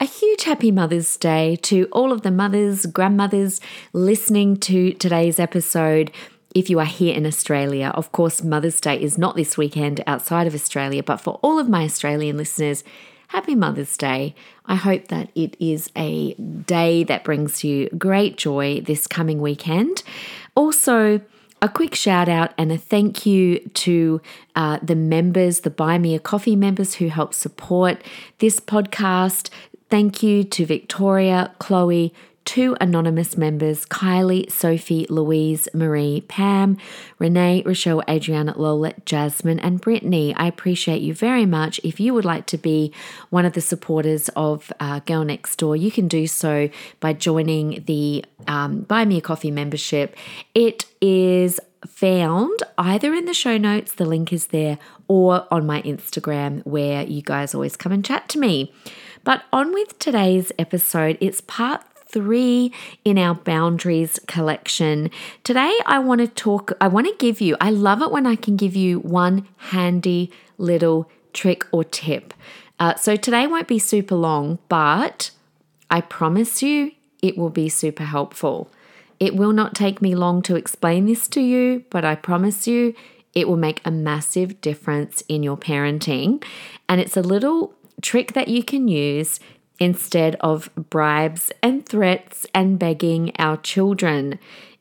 a huge happy Mother's Day to all of the mothers, grandmothers listening to today's episode. If you are here in Australia, of course, Mother's Day is not this weekend outside of Australia, but for all of my Australian listeners, happy Mother's Day. I hope that it is a day that brings you great joy this coming weekend. Also, a quick shout out and a thank you to the members, the Buy Me A Coffee members who help support this podcast. Thank you to Victoria, Chloe, two anonymous members, Kylie, Sophie, Louise, Marie, Pam, Renee, Rochelle, Adriana, Lola, Jasmine, and Brittany. I appreciate you very much. If you would like to be one of the supporters of Girl Next Door, you can do so by joining the Buy Me A Coffee membership. It is found either in the show notes, the link is there, or on my Instagram where you guys always come and chat to me. But on with today's episode, it's part 3 in our boundaries collection. Today I want to give you, I love it when I can give you one handy little trick or tip. So today won't be super long, but I promise you it will be super helpful. It will not take me long to explain this to you, but I promise you it will make a massive difference in your parenting. And it's a little trick that you can use instead of bribes and threats and begging our children.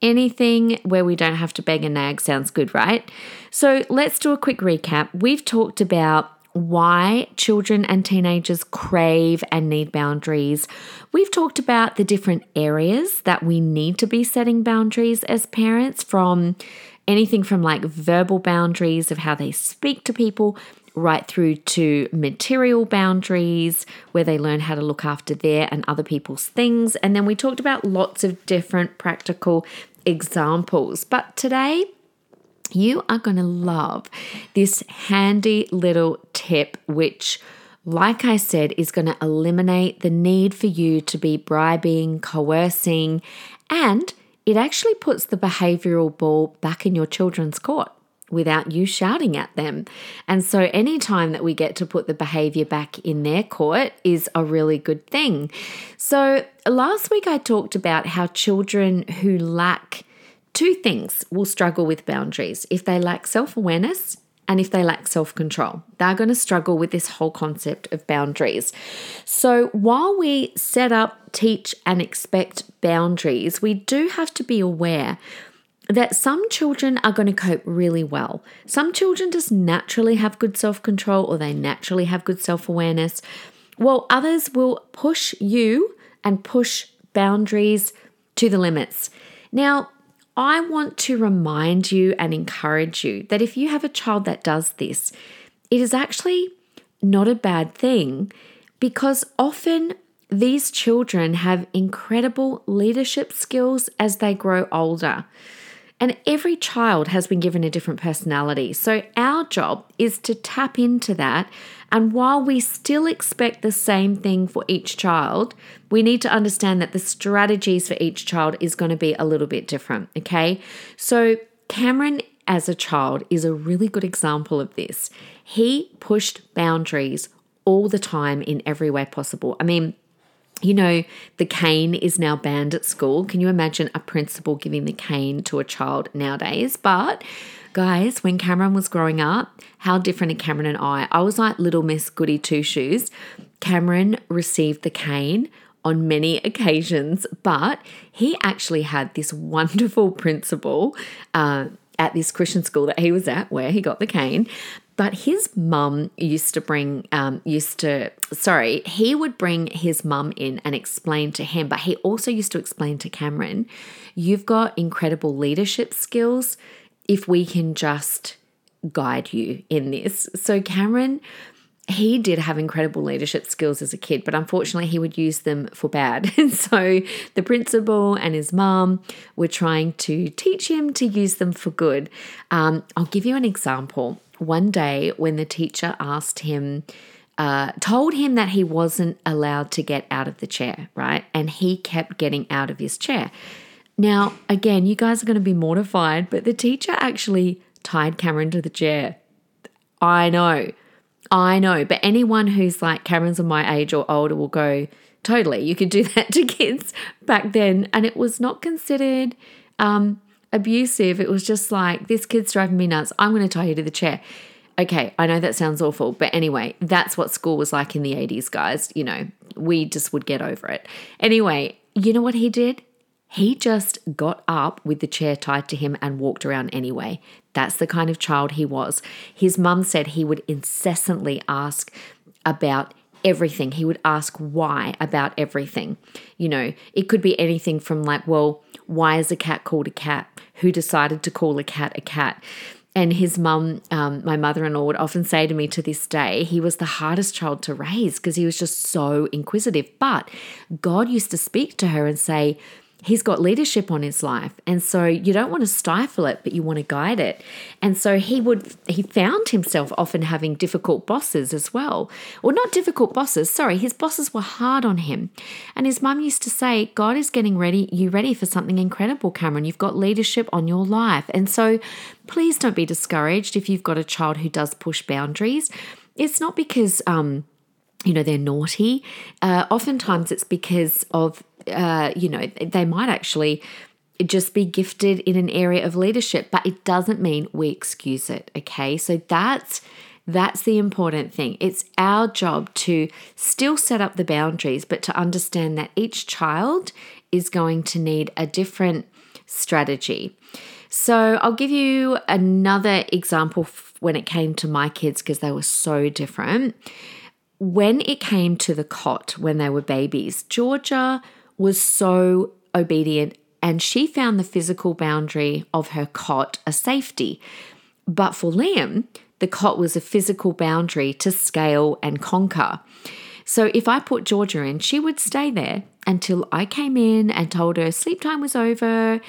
Anything where we don't have to beg and nag sounds good, right? So let's do a quick recap. We've talked about why children and teenagers crave and need boundaries. We've talked about the different areas that we need to be setting boundaries as parents, from anything from like verbal boundaries of how they speak to people, right through to material boundaries where they learn how to look after their and other people's things. And then we talked about lots of different practical examples. But today, you are going to love this handy little tip, which, like I said, is going to eliminate the need for you to be bribing, coercing, and it actually puts the behavioral ball back in your children's court without you shouting at them. And so any time that we get to put the behavior back in their court is a really good thing. So last week I talked about how children who lack two things will struggle with boundaries. If they lack self-awareness and if they lack self-control, they're going to struggle with this whole concept of boundaries. So while we set up, teach, and expect boundaries, we do have to be aware that some children are going to cope really well. Some children just naturally have good self-control, or they naturally have good self-awareness, while others will push you and push boundaries to the limits. Now, I want to remind you and encourage you that if you have a child that does this, it is actually not a bad thing, because often these children have incredible leadership skills as they grow older. And every child has been given a different personality. So our job is to tap into that. And while we still expect the same thing for each child, we need to understand that the strategies for each child is going to be a little bit different, okay? So Cameron, as a child, is a really good example of this. He pushed boundaries all the time in every way possible. I mean, you know, the cane is now banned at school. Can you imagine a principal giving the cane to a child nowadays? But guys, when Cameron was growing up, how different are Cameron and I? I was like little Miss Goody Two-Shoes. Cameron received the cane on many occasions, but he actually had this wonderful principal at this Christian school that he was at where he got the cane. But his mum used to bring, he would bring his mum in and explain to him, but he also used to explain to Cameron, you've got incredible leadership skills if we can just guide you in this. So Cameron he did have incredible leadership skills as a kid, but unfortunately he would use them for bad. And so the principal and his mum were trying to teach him to use them for good. I'll give you an example. One day when the teacher asked him, told him that he wasn't allowed to get out of the chair, right? And he kept getting out of his chair. Now, again, you guys are going to be mortified, but the teacher actually tied Cameron to the chair. I know, but anyone who's like Cameron's of my age or older will go, totally, you could do that to kids back then. And it was not considered abusive. It was just like, this kid's driving me nuts, I'm going to tie you to the chair. Okay, I know that sounds awful, but anyway, that's what school was like in the 80s, guys. You know, we just would get over it. Anyway, you know what he did? He just got up with the chair tied to him and walked around anyway. That's the kind of child he was. His mum said he would incessantly ask about everything. He would ask why about everything. You know, it could be anything from like, well, why is a cat called a cat? Who decided to call a cat a cat? And his mum, my mother-in-law, would often say to me to this day, he was the hardest child to raise because he was just so inquisitive. But God used to speak to her and say, he's got leadership on his life. And so you don't want to stifle it, but you want to guide it. And so he found himself often having difficult bosses as well. Or not difficult bosses, sorry, his bosses were hard on him. And his mum used to say, God is getting you ready for something incredible, Cameron. You've got leadership on your life. And so please don't be discouraged if you've got a child who does push boundaries. It's not because, you know, they're naughty. Oftentimes it's because of, you know, they might actually just be gifted in an area of leadership, but it doesn't mean we excuse it. Okay. So that's the important thing. It's our job to still set up the boundaries, but to understand that each child is going to need a different strategy. So I'll give you another example when it came to my kids, because they were so different. When it came to the cot, when they were babies, Georgia was so obedient and she found the physical boundary of her cot a safety. But for Liam, the cot was a physical boundary to scale and conquer. So if I put Georgia in, she would stay there until I came in and told her sleep time was over.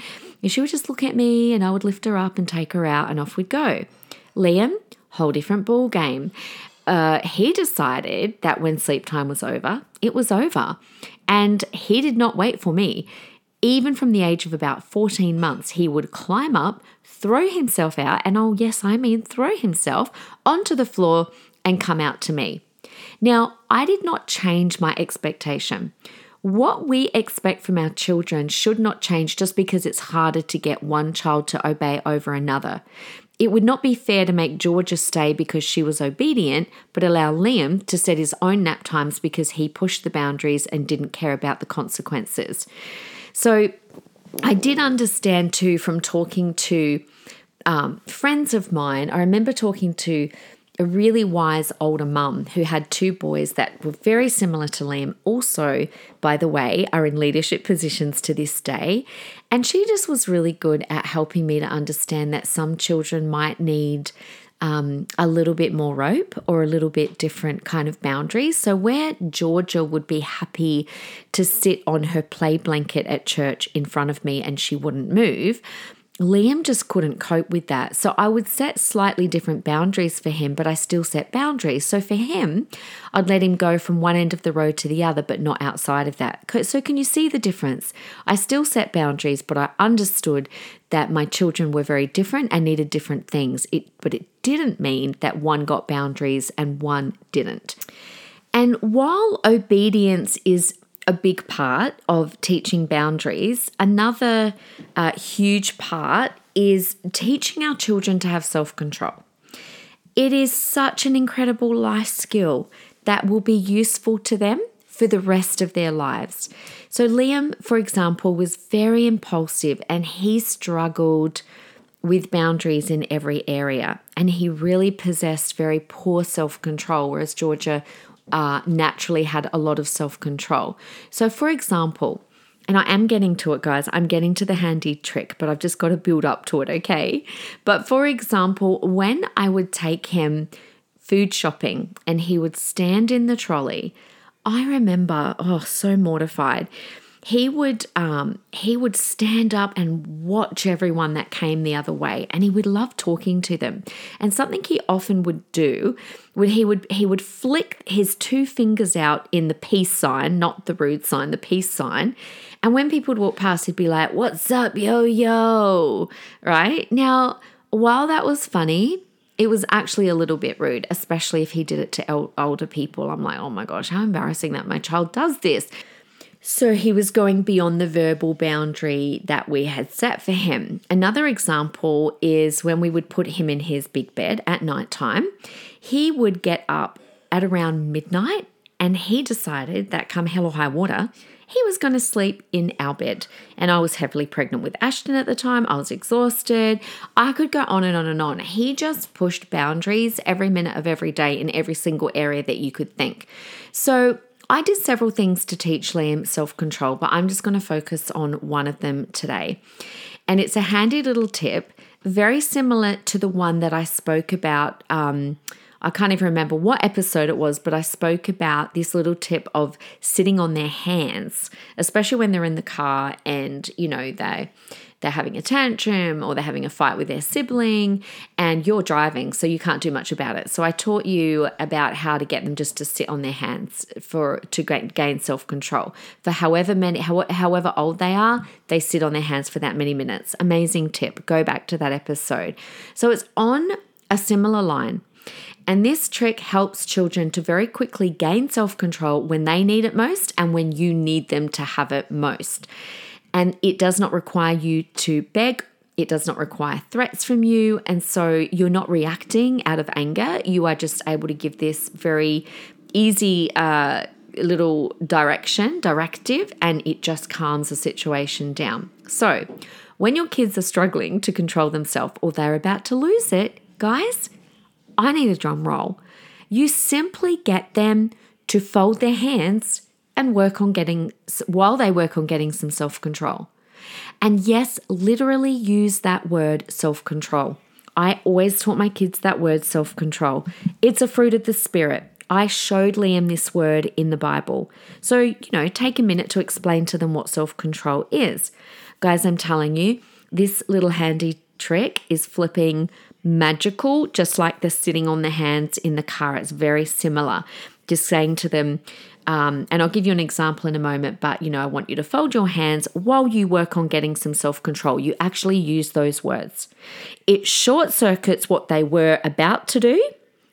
And she would just look at me and I would lift her up and take her out and off we'd go. Liam, whole different ball game. He decided that when sleep time was over, it was over. And he did not wait for me. Even from the age of about 14 months, he would climb up, throw himself out, and throw himself onto the floor and come out to me. Now, I did not change my expectation. What we expect from our children should not change just because it's harder to get one child to obey over another. It would not be fair to make Georgia stay because she was obedient, but allow Liam to set his own nap times because he pushed the boundaries and didn't care about the consequences. So I did understand too from talking to friends of mine. I remember talking to a really wise older mum who had two boys that were very similar to Liam, also, by the way, are in leadership positions to this day. And she just was really good at helping me to understand that some children might need a little bit more rope or a little bit different kind of boundaries. So where Georgia would be happy to sit on her play blanket at church in front of me and she wouldn't move, Liam just couldn't cope with that. So I would set slightly different boundaries for him, but I still set boundaries. So for him, I'd let him go from one end of the road to the other, but not outside of that. So can you see the difference? I still set boundaries, but I understood that my children were very different and needed different things. But it didn't mean that one got boundaries and one didn't. And while obedience is a big part of teaching boundaries, another huge part is teaching our children to have self-control. It is such an incredible life skill that will be useful to them for the rest of their lives. So Liam, for example, was very impulsive and he struggled with boundaries in every area. And he really possessed very poor self-control, whereas Georgia naturally had a lot of self-control. So for example, and I am getting to it, guys, I'm getting to the handy trick, but I've just got to build up to it, okay? But for example, when I would take him food shopping and he would stand in the trolley. I remember, so mortified. He would stand up and watch everyone that came the other way, and he would love talking to them. And something he often would do, he would flick his two fingers out in the peace sign, not the rude sign, the peace sign. And when people would walk past, he'd be like, "What's up, yo, yo?" Right? Now, while that was funny, it was actually a little bit rude, especially if he did it to older people. I'm like, oh my gosh, how embarrassing that my child does this. So he was going beyond the verbal boundary that we had set for him. Another example is when we would put him in his big bed at nighttime. He would get up at around midnight and he decided that come hell or high water, he was going to sleep in our bed. And I was heavily pregnant with Ashton at the time. I was exhausted. I could go on and on and on. He just pushed boundaries every minute of every day in every single area that you could think. So I did several things to teach Liam self-control, but I'm just going to focus on one of them today. And it's a handy little tip, very similar to the one that I spoke about. I can't even remember what episode it was, but I spoke about this little tip of sitting on their hands, especially when they're in the car and, you know, they're having a tantrum or they're having a fight with their sibling and you're driving, so you can't do much about it. So I taught you about how to get them just to sit on their hands to gain self-control. For however old they are, they sit on their hands for that many minutes. Amazing tip. Go back to that episode. So it's on a similar line. And this trick helps children to very quickly gain self-control when they need it most and when you need them to have it most. And it does not require you to beg. It does not require threats from you. And so you're not reacting out of anger. You are just able to give this very easy little directive, and it just calms the situation down. So when your kids are struggling to control themselves or they're about to lose it, guys, I need a drum roll. You simply get them to fold their hands and work on getting some self-control. And yes, literally use that word self-control. I always taught my kids that word self-control. It's a fruit of the Spirit. I showed Liam this word in the Bible. So, take a minute to explain to them what self-control is. Guys, I'm telling you, this little handy trick is flipping magical, just like the sitting on the hands in the car. It's very similar. Just saying to them, and I'll give you an example in a moment, but I want you to fold your hands while you work on getting some self-control. You actually use those words. It short circuits what they were about to do.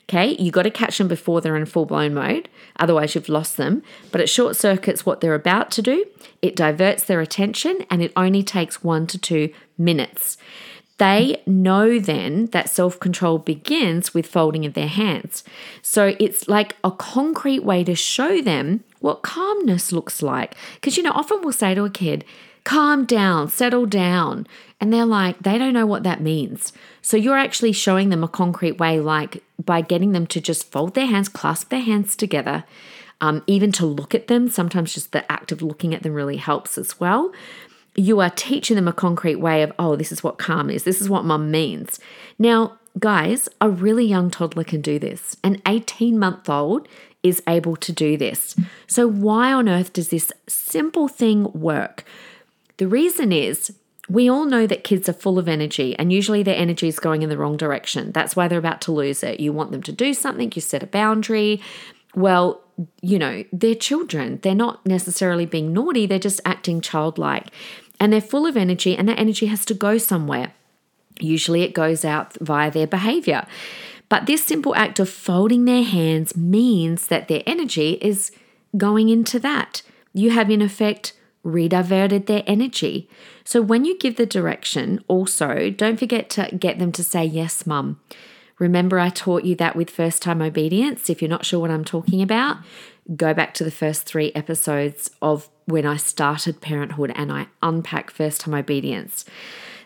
Okay, you got to catch them before they're in full-blown mode, otherwise you've lost them. But it short circuits what they're about to do. It diverts their attention, and it only takes 1 to 2 minutes. They know then that self-control begins with folding of their hands. So it's like a concrete way to show them what calmness looks like. Because, often we'll say to a kid, calm down, settle down. And they're like, they don't know what that means. So you're actually showing them a concrete way, like by getting them to just fold their hands, clasp their hands together, even to look at them. Sometimes just the act of looking at them really helps as well. You are teaching them a concrete way of, this is what calm is. This is what mum means. Now, guys, a really young toddler can do this. An 18-month-old is able to do this. So why on earth does this simple thing work? The reason is we all know that kids are full of energy, and usually their energy is going in the wrong direction. That's why they're about to lose it. You want them to do something. You set a boundary. Well, they're children. They're not necessarily being naughty. They're just acting childlike, and they're full of energy, and that energy has to go somewhere. Usually it goes out via their behavior. But this simple act of folding their hands means that their energy is going into that. You have, in effect, rediverted their energy. So when you give the direction, also don't forget to get them to say, yes, mum. Remember, I taught you that with first-time obedience. If you're not sure what I'm talking about, go back to the first 3 episodes of when I started parenthood and I unpack first-time obedience.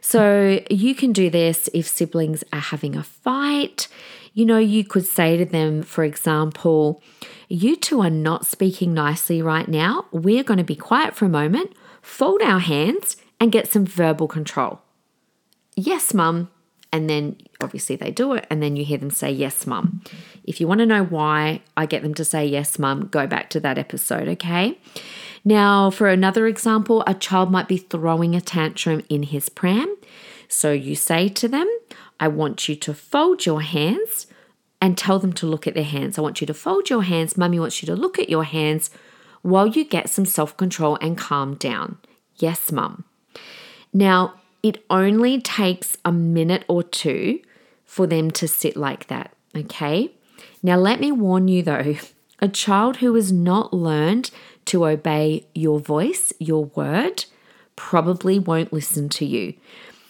So you can do this if siblings are having a fight. You could say to them, for example, you two are not speaking nicely right now. We're going to be quiet for a moment, fold our hands, and get some verbal control. Yes, mum. And then obviously they do it, and then you hear them say, yes, mum. If you want to know why I get them to say, yes, mum, go back to that episode, okay? Now, for another example, a child might be throwing a tantrum in his pram. So you say to them, I want you to fold your hands, and tell them to look at their hands. I want you to fold your hands. Mummy wants you to look at your hands while you get some self-control and calm down. Yes, mum. Now, it only takes a minute or two for them to sit like that, okay? Now, let me warn you though, a child who has not learned to obey your voice, your word, probably won't listen to you.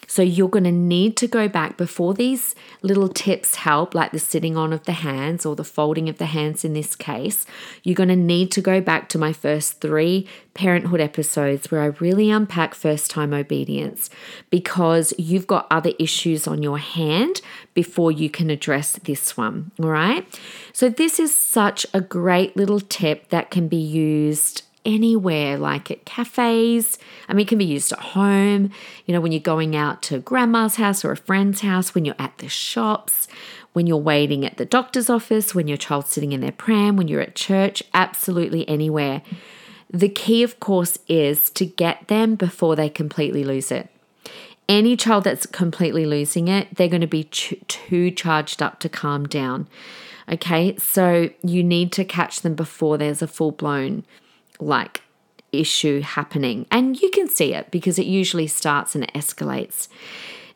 So you're going to need to go back before these little tips help, like the sitting on of the hands or the folding of the hands in this case. You're going to need to go back to my first 3 parenthood episodes where I really unpack first-time obedience, because you've got other issues on your hand before you can address this one, all right? So this is such a great little tip that can be used anywhere, like at cafes. I mean, it can be used at home, you know, when you're going out to grandma's house or a friend's house, when you're at the shops, when you're waiting at the doctor's office, when your child's sitting in their pram, when you're at church, absolutely anywhere. The key, of course, is to get them before they completely lose it. Any child that's completely losing it, they're going to be too charged up to calm down. Okay, so you need to catch them before there's a full-blown like issue happening, and you can see it because it usually starts and it escalates.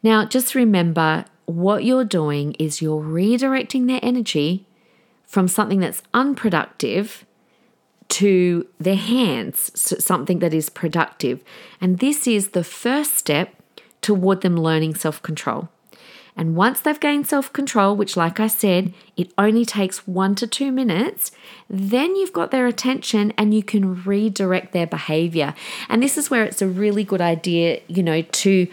Now, just remember what you're doing is you're redirecting their energy from something that's unproductive to their hands, something that is productive. And this is the first step toward them learning self-control. And once they've gained self-control, which like I said, it only takes 1 to 2 minutes, then you've got their attention and you can redirect their behavior. And this is where it's a really good idea, you know, to,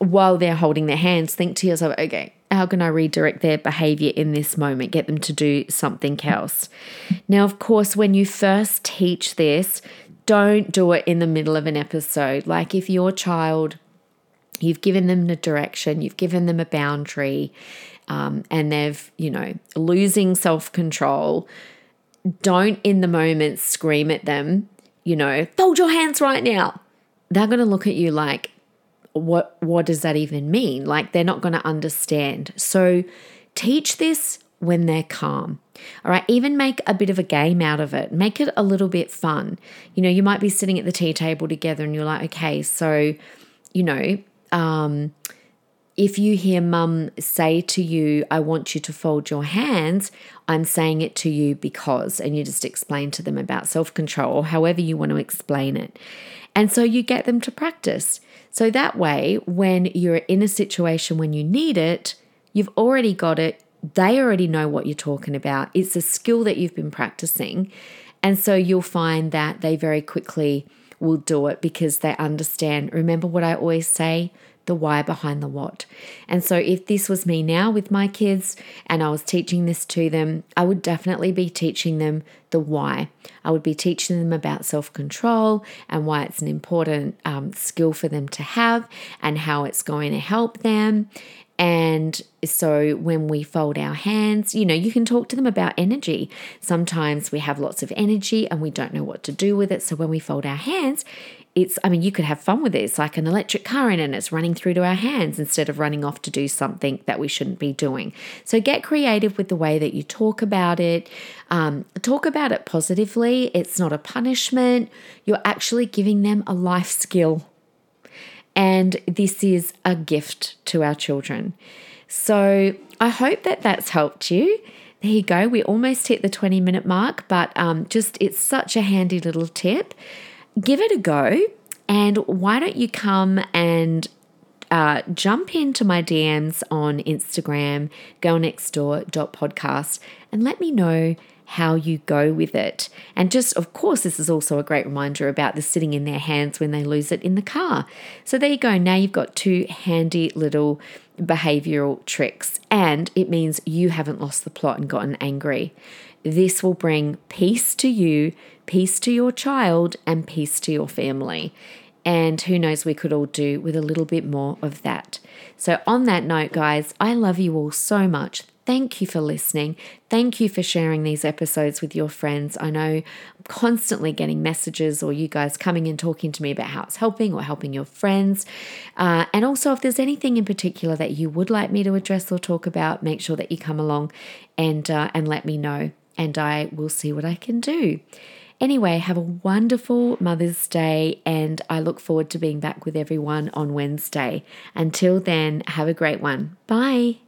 while they're holding their hands, think to yourself, okay, how can I redirect their behavior in this moment? Get them to do something else. Now, of course, when you first teach this, don't do it in the middle of an episode. Like if your child, you've given them a direction, you've given them a boundary, and they've, you know, losing self-control. Don't in the moment scream at them, you know, fold your hands right now. They're going to look at you like, what does that even mean? Like they're not going to understand. So teach this when they're calm. All right, even make a bit of a game out of it. Make it a little bit fun. You know, you might be sitting at the tea table together and you're like, okay, so, you know, if you hear mum say to you, I want you to fold your hands, I'm saying it to you because, and you just explain to them about self-control, or however you want to explain it. And so you get them to practice. So that way, when you're in a situation when you need it, you've already got it. They already know what you're talking about. It's a skill that you've been practicing. And so you'll find that they very quickly will do it because they understand. Remember what I always say, the why behind the what. And so if this was me now with my kids and I was teaching this to them, I would definitely be teaching them the why. I would be teaching them about self-control and why it's an important skill for them to have and how it's going to help them. And so when we fold our hands, you know, you can talk to them about energy. Sometimes we have lots of energy and we don't know what to do with it. So when we fold our hands, you could have fun with it. It's like an electric current and it's running through to our hands instead of running off to do something that we shouldn't be doing. So get creative with the way that you talk about it. Talk about it positively. It's not a punishment. You're actually giving them a life skill. And this is a gift to our children. So I hope that that's helped you. There you go. We almost hit the 20-minute mark, but it's such a handy little tip. Give it a go. And why don't you come and jump into my DMs on Instagram, girlnextdoor.podcast, and let me know how you go with it. And just, of course, this is also a great reminder about the sitting in their hands when they lose it in the car. So there you go. Now you've got 2 handy little behavioral tricks, and it means you haven't lost the plot and gotten angry. This will bring peace to you, peace to your child, and peace to your family. And who knows, we could all do with a little bit more of that. So on that note, guys, I love you all so much. Thank you for listening. Thank you for sharing these episodes with your friends. I know I'm constantly getting messages or you guys coming and talking to me about how it's helping or helping your friends. And also, if there's anything in particular that you would like me to address or talk about, make sure that you come along and let me know, and I will see what I can do. Anyway, have a wonderful Mother's Day, and I look forward to being back with everyone on Wednesday. Until then, have a great one. Bye.